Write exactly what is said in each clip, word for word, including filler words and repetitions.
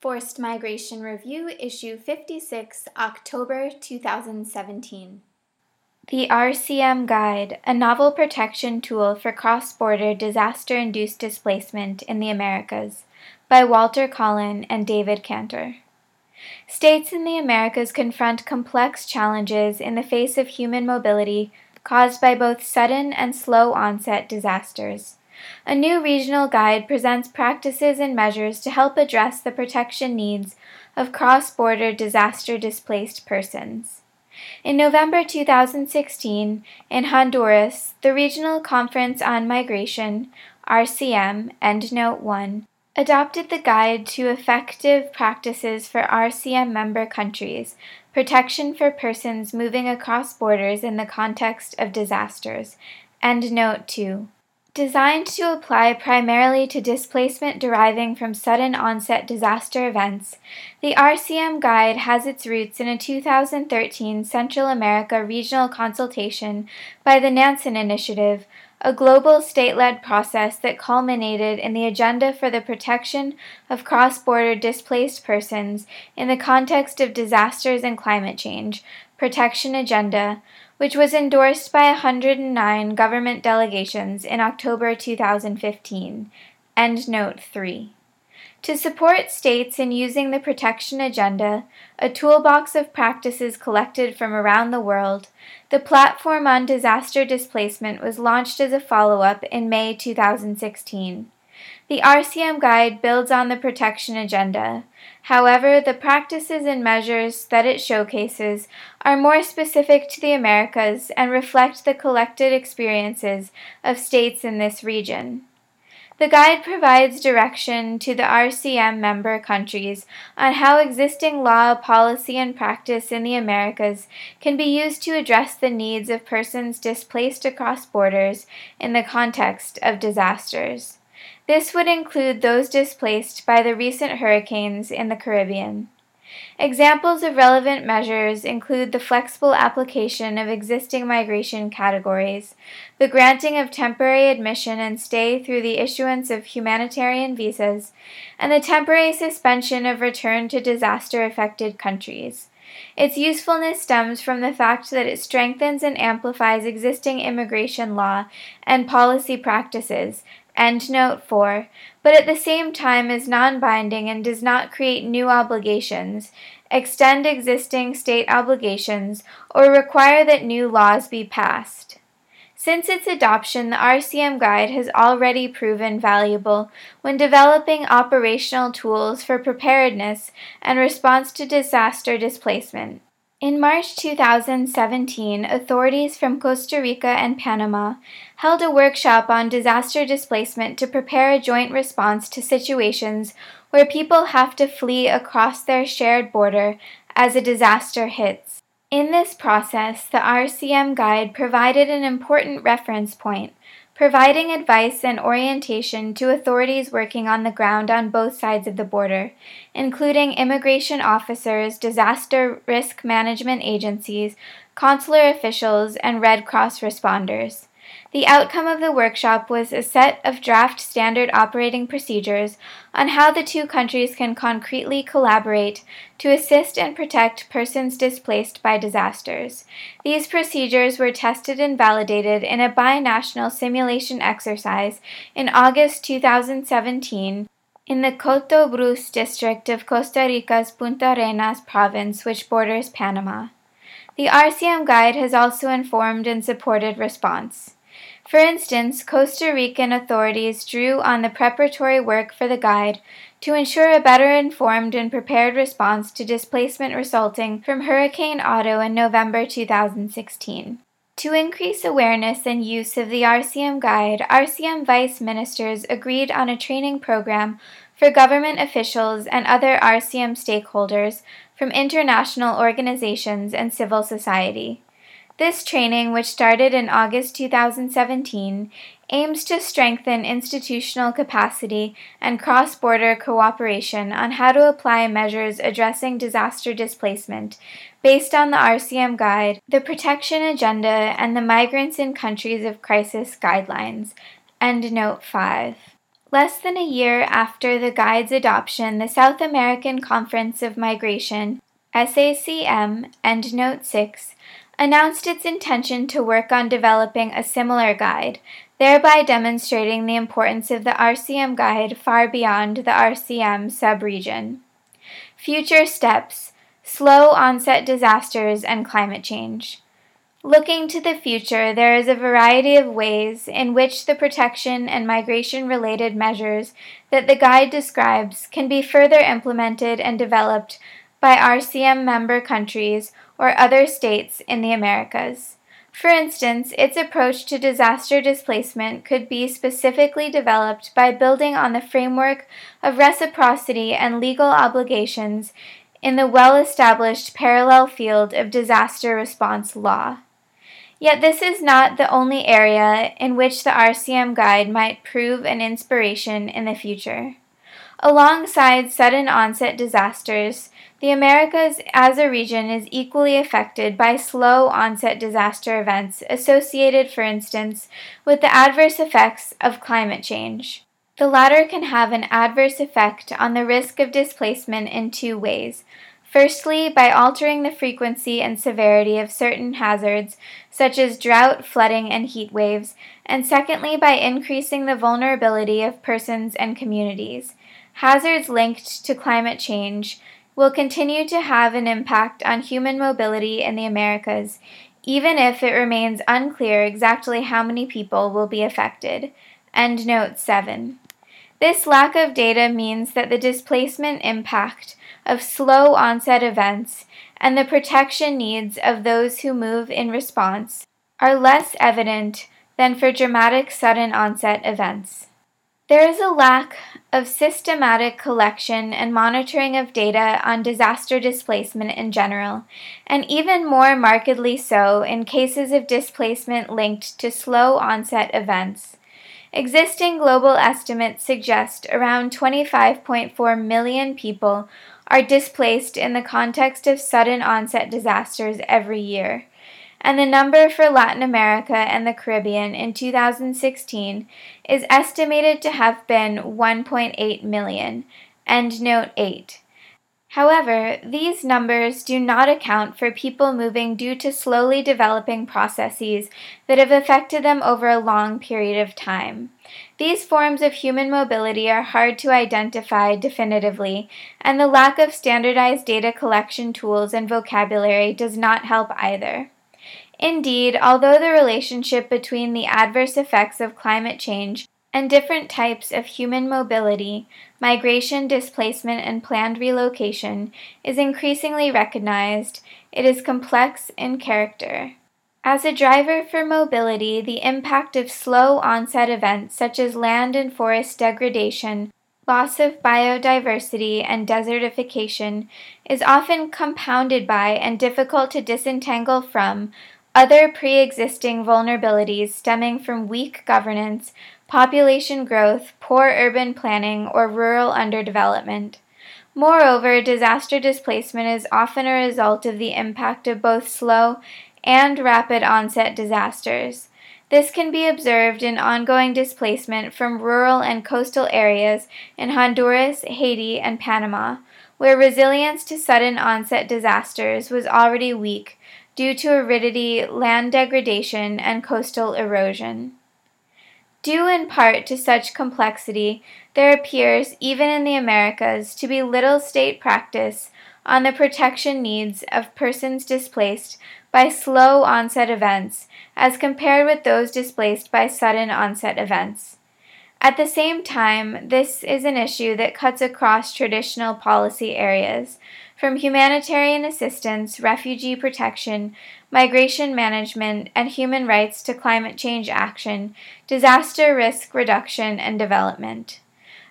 Forced Migration Review, Issue fifty-six, October two thousand seventeen. The R C M Guide, a novel protection tool for cross-border disaster-induced displacement in the Americas, by Walter Collin and David Cantor. States in the Americas confront complex challenges in the face of human mobility caused by both sudden and slow onset disasters. A new regional guide presents practices and measures to help address the protection needs of cross-border disaster-displaced persons. In November two thousand sixteen, in Honduras, the Regional Conference on Migration, R C M, Endnote one, adopted the Guide to Effective Practices for R C M Member Countries, Protection for Persons Moving Across Borders in the Context of Disasters, Endnote two. Designed to apply primarily to displacement deriving from sudden onset disaster events, the R C M Guide has its roots in a two thousand thirteen Central America regional consultation by the Nansen Initiative, a global state-led process that culminated in the Agenda for the Protection of Cross-Border Displaced Persons in the Context of Disasters and Climate Change, Protection Agenda, which was endorsed by one hundred nine government delegations in October two thousand fifteen, Endnote three. To support states in using the Protection Agenda, a toolbox of practices collected from around the world, the Platform on Disaster Displacement was launched as a follow-up in May two thousand sixteen. The R C M Guide builds on the Protection Agenda. However, the practices and measures that it showcases are more specific to the Americas and reflect the collected experiences of states in this region. The guide provides direction to the R C M member countries on how existing law, policy, and practice in the Americas can be used to address the needs of persons displaced across borders in the context of disasters. This would include those displaced by the recent hurricanes in the Caribbean. Examples of relevant measures include the flexible application of existing migration categories, the granting of temporary admission and stay through the issuance of humanitarian visas, and the temporary suspension of return to disaster-affected countries. Its usefulness stems from the fact that it strengthens and amplifies existing immigration law and policy practices, Endnote four, but at the same time is non-binding and does not create new obligations, extend existing state obligations, or require that new laws be passed. Since its adoption, the R C M Guide has already proven valuable when developing operational tools for preparedness and response to disaster displacement. In March two thousand seventeen, authorities from Costa Rica and Panama held a workshop on disaster displacement to prepare a joint response to situations where people have to flee across their shared border as a disaster hits. In this process, the R C M Guide provided an important reference point, providing advice and orientation to authorities working on the ground on both sides of the border, including immigration officers, disaster risk management agencies, consular officials, and Red Cross responders. The outcome of the workshop was a set of draft standard operating procedures on how the two countries can concretely collaborate to assist and protect persons displaced by disasters. These procedures were tested and validated in a binational simulation exercise in August two thousand seventeen in the Cotobruz district of Costa Rica's Punta Arenas province, which borders Panama. The R C M Guide has also informed and supported response. For instance, Costa Rican authorities drew on the preparatory work for the guide to ensure a better informed and prepared response to displacement resulting from Hurricane Otto in November two thousand sixteen. To increase awareness and use of the R C M Guide, R C M vice ministers agreed on a training program for government officials and other R C M stakeholders from international organizations and civil society. This training, which started in August two thousand seventeen, aims to strengthen institutional capacity and cross-border cooperation on how to apply measures addressing disaster displacement based on the R C M Guide, the Protection Agenda, and the Migrants in Countries of Crisis Guidelines, Endnote five. Less than a year after the guide's adoption, the South American Conference of Migration, S A C M, and Note six announced its intention to work on developing a similar guide, thereby demonstrating the importance of the R C M guide far beyond the R C M subregion. Future steps: slow onset disasters and climate change. Looking to the future, there is a variety of ways in which the protection and migration-related measures that the guide describes can be further implemented and developed by R C M member countries or other states in the Americas. For instance, its approach to disaster displacement could be specifically developed by building on the framework of reciprocity and legal obligations in the well-established parallel field of disaster response law. Yet this is not the only area in which the R C M guide might prove an inspiration in the future. Alongside sudden onset disasters, the Americas as a region is equally affected by slow onset disaster events associated, for instance, with the adverse effects of climate change. The latter can have an adverse effect on the risk of displacement in two ways. Firstly, by altering the frequency and severity of certain hazards, such as drought, flooding, and heat waves, and secondly, by increasing the vulnerability of persons and communities. Hazards linked to climate change will continue to have an impact on human mobility in the Americas, even if it remains unclear exactly how many people will be affected. End note seven. This lack of data means that the displacement impact of slow onset events and the protection needs of those who move in response are less evident than for dramatic sudden onset events. There is a lack of systematic collection and monitoring of data on disaster displacement in general, and even more markedly so in cases of displacement linked to slow onset events. Existing global estimates suggest around twenty-five point four million people are displaced in the context of sudden onset disasters every year, and the number for Latin America and the Caribbean in two thousand sixteen is estimated to have been one point eight million, end note eight. However, these numbers do not account for people moving due to slowly developing processes that have affected them over a long period of time. These forms of human mobility are hard to identify definitively, and the lack of standardized data collection tools and vocabulary does not help either. Indeed, although the relationship between the adverse effects of climate change and different types of human mobility, migration, displacement, and planned relocation is increasingly recognized, it is complex in character. As a driver for mobility, the impact of slow onset events such as land and forest degradation, loss of biodiversity, and desertification is often compounded by and difficult to disentangle from other pre-existing vulnerabilities stemming from weak governance, population growth, poor urban planning, or rural underdevelopment. Moreover, disaster displacement is often a result of the impact of both slow and rapid onset disasters. This can be observed in ongoing displacement from rural and coastal areas in Honduras, Haiti, and Panama, where resilience to sudden onset disasters was already weak due to aridity, land degradation, and coastal erosion. Due in part to such complexity, there appears, even in the Americas, to be little state practice on the protection needs of persons displaced by slow onset events as compared with those displaced by sudden onset events. At the same time, this is an issue that cuts across traditional policy areas, from humanitarian assistance, refugee protection, migration management, and human rights to climate change action, disaster risk reduction, and development.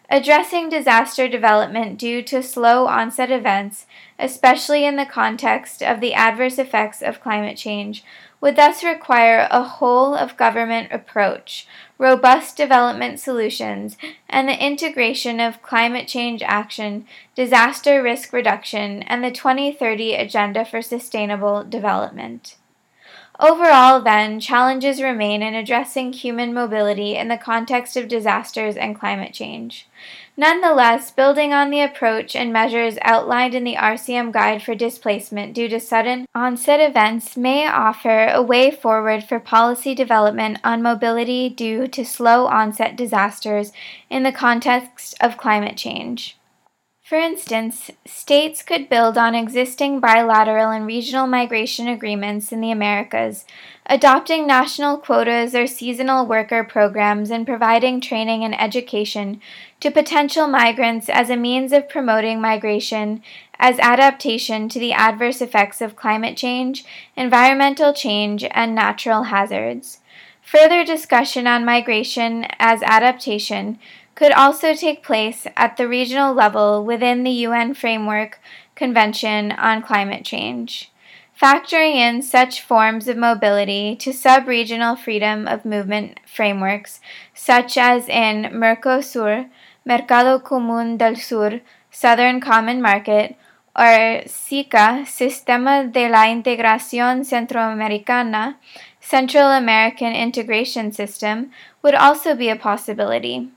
Addressing disaster development due to slow onset events, especially in the context of the adverse effects of climate change, would thus require a whole-of-government approach, robust development solutions, and the integration of climate change action, disaster risk reduction, and the twenty thirty Agenda for Sustainable Development. Overall, then, challenges remain in addressing human mobility in the context of disasters and climate change. Nonetheless, building on the approach and measures outlined in the R C M Guide for Displacement due to sudden onset events may offer a way forward for policy development on mobility due to slow onset disasters in the context of climate change. For instance, states could build on existing bilateral and regional migration agreements in the Americas, adopting national quotas or seasonal worker programs and providing training and education to potential migrants as a means of promoting migration as adaptation to the adverse effects of climate change, environmental change, and natural hazards. Further discussion on migration as adaptation could also take place at the regional level within the U N Framework Convention on Climate Change, factoring in such forms of mobility to sub-regional freedom of movement frameworks, such as in Mercosur, Mercado Común del Sur, Southern Common Market, or SICA, Sistema de la Integración Centroamericana, Central American Integration System, would also be a possibility.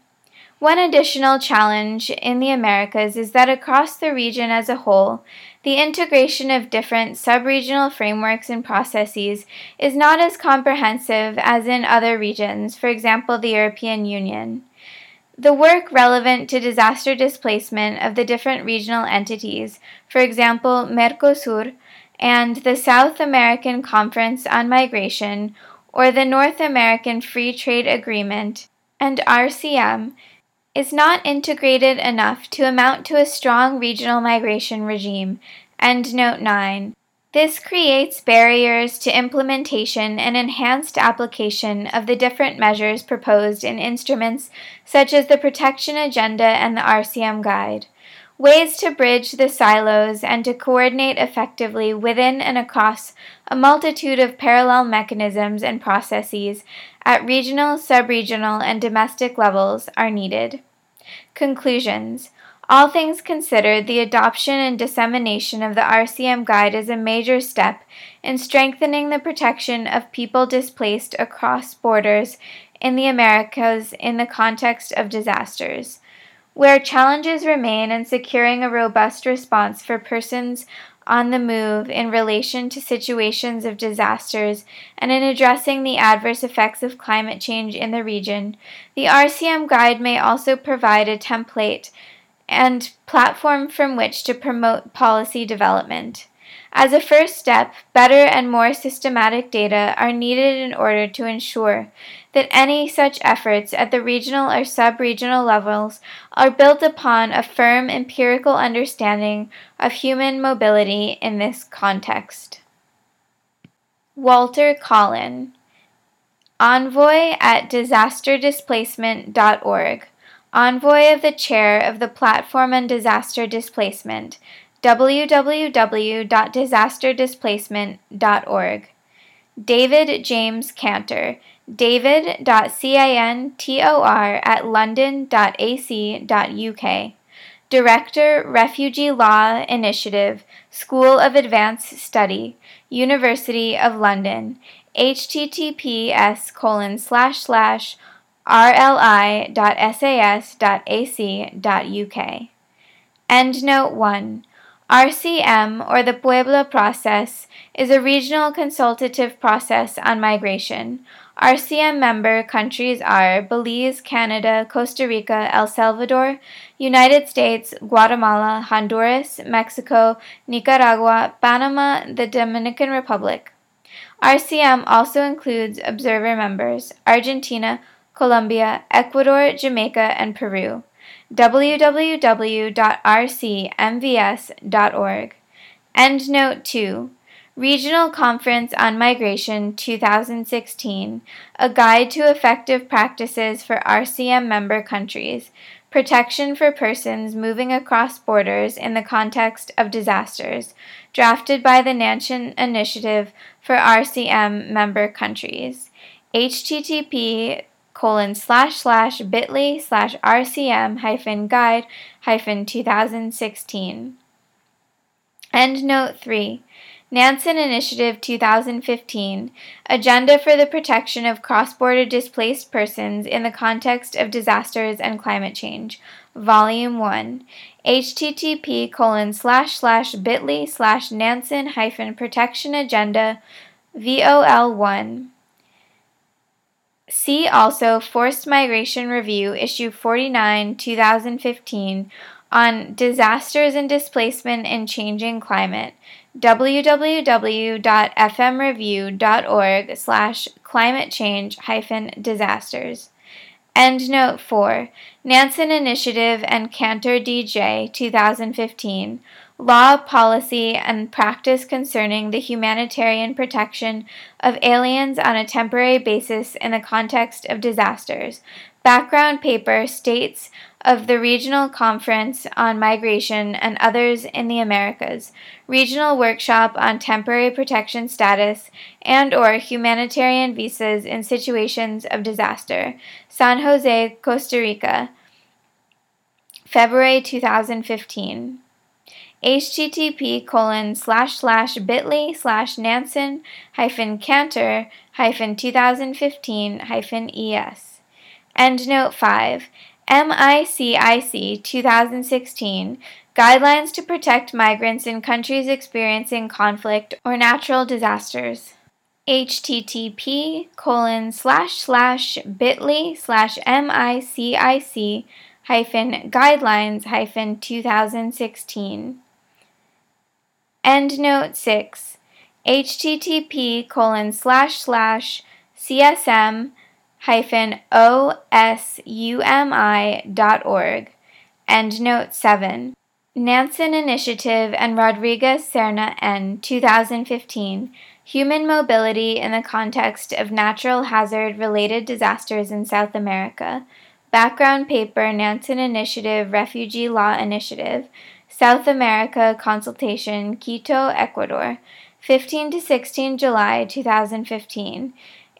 One additional challenge in the Americas is that across the region as a whole, the integration of different sub-regional frameworks and processes is not as comprehensive as in other regions, for example, the European Union. The work relevant to disaster displacement of the different regional entities, for example, Mercosur and the South American Conference on Migration or the North American Free Trade Agreement and R C M, is not integrated enough to amount to a strong regional migration regime. End note nine. This creates barriers to implementation and enhanced application of the different measures proposed in instruments such as the Protection Agenda and the R C M Guide. Ways to bridge the silos and to coordinate effectively within and across a multitude of parallel mechanisms and processes at regional, subregional, and domestic levels are needed. Conclusions. All things considered, the adoption and dissemination of the R C M Guide is a major step in strengthening the protection of people displaced across borders in the Americas in the context of disasters. Where challenges remain in securing a robust response for persons on the move in relation to situations of disasters and in addressing the adverse effects of climate change in the region, the R C M Guide may also provide a template and platform from which to promote policy development. As a first step, better and more systematic data are needed in order to ensure that any such efforts at the regional or sub-regional levels are built upon a firm empirical understanding of human mobility in this context. Walter Collin, Envoy at disaster displacement dot org, Envoy of the Chair of the Platform on Disaster Displacement, w w w dot disaster displacement dot org. David James Cantor, david.cantor at london dot a c dot u k. Director, Refugee Law Initiative, School of Advanced Study, University of London, https colon slash slash rli.sas.ac.uk. Endnote one. R C M, or the Puebla Process, is a regional consultative process on migration. R C M member countries are Belize, Canada, Costa Rica, El Salvador, United States, Guatemala, Honduras, Mexico, Nicaragua, Panama, the Dominican Republic. R C M also includes observer members, Argentina, Colombia, Ecuador, Jamaica, and Peru. w w w dot r c m v s dot org. Endnote two. Regional Conference on Migration twenty sixteen, a guide to effective practices for R C M member countries, protection for persons moving across borders in the context of disasters, drafted by the Nansen Initiative for R C M member countries. http colon slash slash bit.ly slash RCM hyphen guide hyphen 2016. Endnote three. Nansen Initiative two thousand fifteen, Agenda for the Protection of Cross-Border Displaced Persons in the Context of Disasters and Climate Change, Volume one, http colon slash slash bit.ly slash Nansen hyphen protection agenda V O L one. See also Forced Migration Review, Issue forty-nine, two thousand fifteen, on Disasters and Displacement and Changing Climate, www.fmreview.org slash climate change hyphen disasters. Endnote four, Nansen Initiative and Cantor D J, two thousand fifteen, Law, Policy, and Practice Concerning the Humanitarian Protection of Aliens on a Temporary Basis in the Context of Disasters, Background Paper, States of the Regional Conference on Migration and Others in the Americas, Regional Workshop on Temporary Protection Status and or Humanitarian Visas in Situations of Disaster, San Jose, Costa Rica, February two thousand fifteen. http colon slash slash bit.ly slash Nansen hyphen Cantor hyphen two thousand fifteen hyphen es. Endnote five, M I C I C two thousand sixteen, Guidelines to Protect Migrants in Countries Experiencing Conflict or Natural Disasters. http colon slash slash bit.ly slash MICIC hyphen guidelines hyphen two thousand sixteen. Endnote six, http colon slash slash csm hyphen osumi dot org. Endnote seven, Nansen Initiative and Rodriguez Serna N, two thousand fifteen, Human Mobility in the Context of Natural Hazard Related Disasters in South America, Background Paper, Nansen Initiative, Refugee Law Initiative, South America Consultation, Quito, Ecuador, fifteen to sixteen July two thousand fifteen,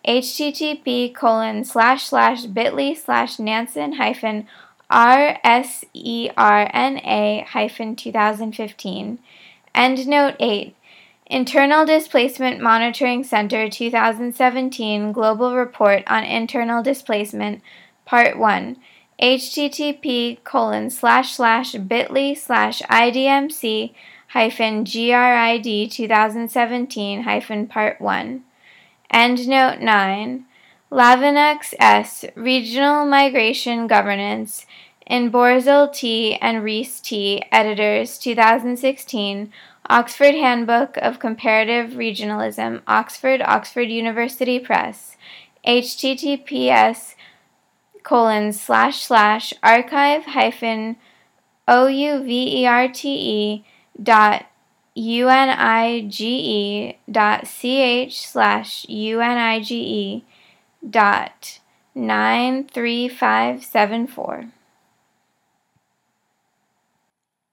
http colon slash slash bit.ly slash Nansen hyphen R S E R N A hyphen two thousand fifteen. Endnote eight, Internal Displacement Monitoring Center two thousand seventeen Global Report on Internal Displacement, Part one, http colon slash slash bit.ly slash idmc hyphen grid two thousand seventeen hyphen part one. Endnote nine, Lavanex S, Regional Migration Governance, in Borzel T and Reese T, Editors, two thousand sixteen, Oxford Handbook of Comparative Regionalism, Oxford, Oxford University Press, https colon slash slash archive hyphen ouverte dot unige dot ch slash unige dot nine three five seven four.